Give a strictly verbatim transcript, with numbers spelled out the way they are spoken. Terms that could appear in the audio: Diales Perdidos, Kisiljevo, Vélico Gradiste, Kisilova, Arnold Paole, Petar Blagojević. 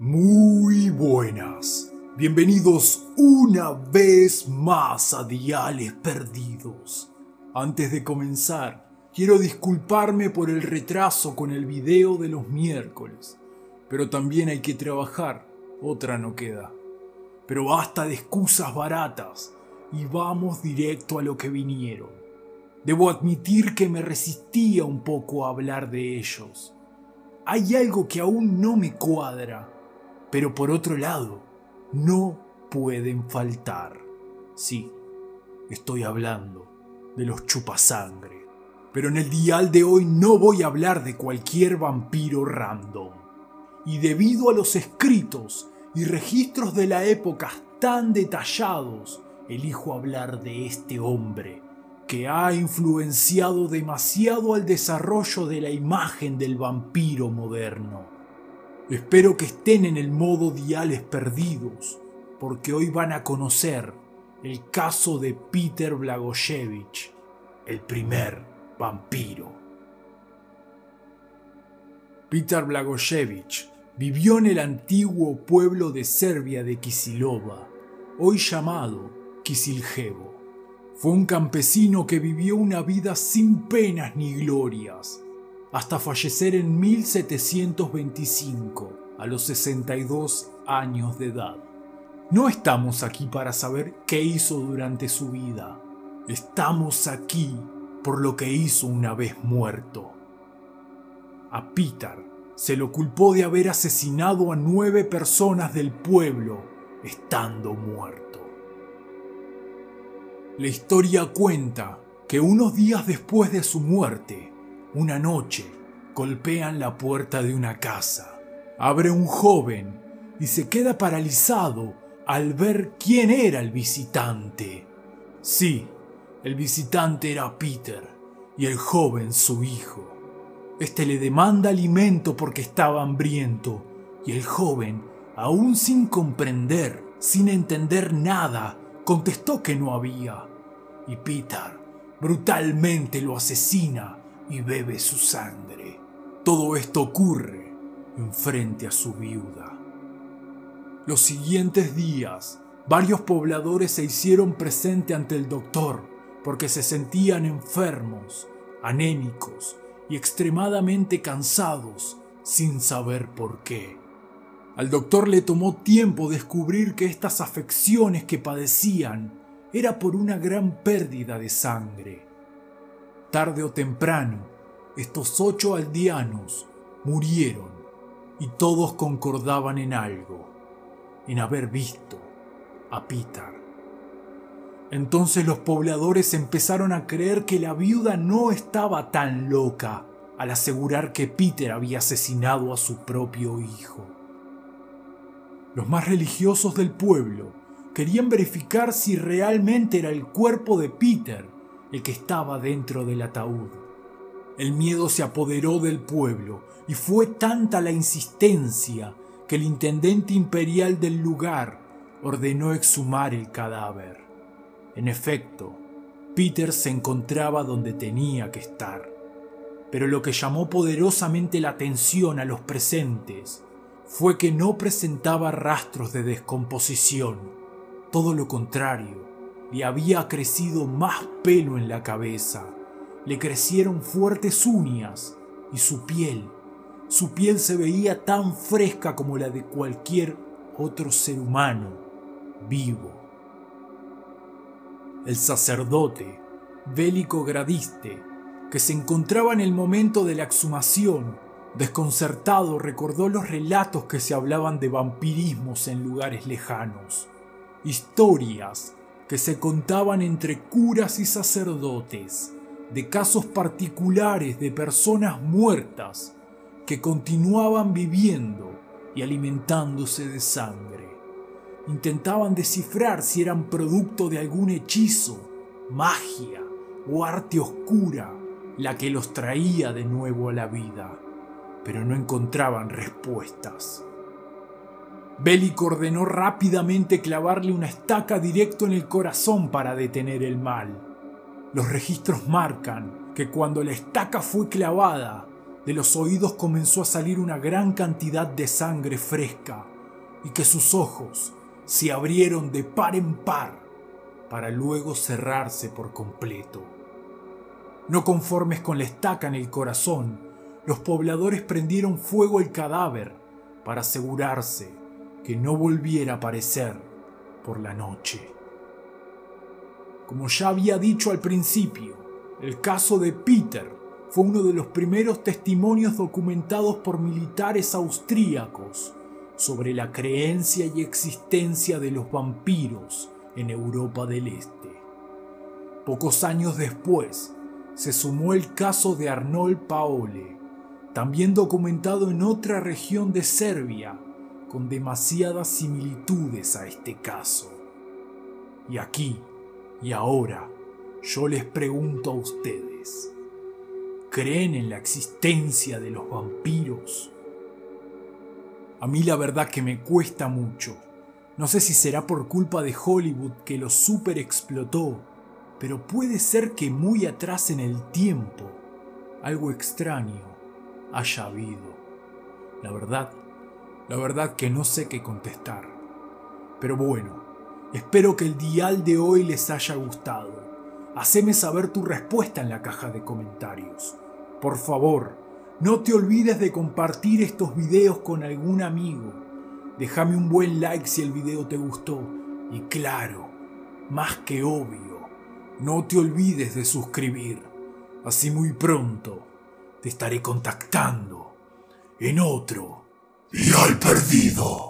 Muy buenas, bienvenidos una vez más a Diales Perdidos. Antes de comenzar, quiero disculparme por el retraso con el video de los miércoles, pero también hay que trabajar, otra no queda. Pero basta de excusas baratas y vamos directo a lo que vinieron. Debo admitir que me resistía un poco a hablar de ellos. Hay algo que aún no me cuadra. Pero por otro lado, no pueden faltar. Sí, estoy hablando de los chupasangre. Pero en el dial de hoy no voy a hablar de cualquier vampiro random. Y debido a los escritos y registros de la época tan detallados, elijo hablar de este hombre que ha influenciado demasiado al desarrollo de la imagen del vampiro moderno. Espero que estén en el modo Diales Perdidos, porque hoy van a conocer el caso de Petar Blagojević, el primer vampiro. Petar Blagojević vivió en el antiguo pueblo de Serbia de Kisilova, hoy llamado Kisiljevo. Fue un campesino que vivió una vida sin penas ni glorias, hasta fallecer en mil setecientos veinticinco, a los sesenta y dos años de edad. No estamos aquí para saber qué hizo durante su vida. Estamos aquí por lo que hizo una vez muerto. A Petar se lo culpó de haber asesinado a nueve personas del pueblo, estando muerto. La historia cuenta que unos días después de su muerte, una noche, golpean la puerta de una casa. Abre un joven y se queda paralizado al ver quién era el visitante. Sí, el visitante era Petar y el joven su hijo. Este le demanda alimento porque estaba hambriento y el joven, aún sin comprender, sin entender nada, contestó que no había. Y Petar brutalmente lo asesina y bebe su sangre. Todo esto ocurre enfrente a su viuda. Los siguientes días, varios pobladores se hicieron presente ante el doctor porque se sentían enfermos, anémicos y extremadamente cansados sin saber por qué. Al doctor le tomó tiempo descubrir que estas afecciones que padecían era por una gran pérdida de sangre. Tarde o temprano, estos ocho aldeanos murieron y todos concordaban en algo, en haber visto a Petar. Entonces los pobladores empezaron a creer que la viuda no estaba tan loca al asegurar que Petar había asesinado a su propio hijo. Los más religiosos del pueblo querían verificar si realmente era el cuerpo de Petar el que estaba dentro del ataúd. El miedo se apoderó del pueblo y fue tanta la insistencia que el intendente imperial del lugar ordenó exhumar el cadáver. En efecto, Petar se encontraba donde tenía que estar, pero lo que llamó poderosamente la atención a los presentes fue que no presentaba rastros de descomposición, todo lo contrario. Le había crecido más pelo en la cabeza, le crecieron fuertes uñas y su piel, su piel se veía tan fresca como la de cualquier otro ser humano vivo. El sacerdote, Vélico Gradiste, que se encontraba en el momento de la exhumación, desconcertado recordó los relatos que se hablaban de vampirismos en lugares lejanos, historias que se contaban entre curas y sacerdotes, de casos particulares de personas muertas que continuaban viviendo y alimentándose de sangre. Intentaban descifrar si eran producto de algún hechizo, magia o arte oscura la que los traía de nuevo a la vida, pero no encontraban respuestas. Bélico ordenó rápidamente clavarle una estaca directo en el corazón para detener el mal. Los registros marcan que cuando la estaca fue clavada, de los oídos comenzó a salir una gran cantidad de sangre fresca y que sus ojos se abrieron de par en par para luego cerrarse por completo. No conformes con la estaca en el corazón, los pobladores prendieron fuego al cadáver para asegurarse que no volviera a aparecer por la noche. Como ya había dicho al principio, el caso de Petar fue uno de los primeros testimonios documentados por militares austríacos sobre la creencia y existencia de los vampiros en Europa del Este. Pocos años después se sumó el caso de Arnold Paole, también documentado en otra región de Serbia, con demasiadas similitudes a este caso. Y aquí y ahora yo les pregunto a ustedes, ¿creen en la existencia de los vampiros? A mí la verdad que me cuesta mucho. No sé si será por culpa de Hollywood que lo super explotó, pero puede ser que muy atrás en el tiempo algo extraño haya habido. La verdad, la verdad que no sé qué contestar. Pero bueno, espero que el dial de hoy les haya gustado. Haceme saber tu respuesta en la caja de comentarios. Por favor, no te olvides de compartir estos videos con algún amigo. Déjame un buen like si el video te gustó. Y claro, más que obvio, no te olvides de suscribir. Así muy pronto te estaré contactando en otro Dial Perdido.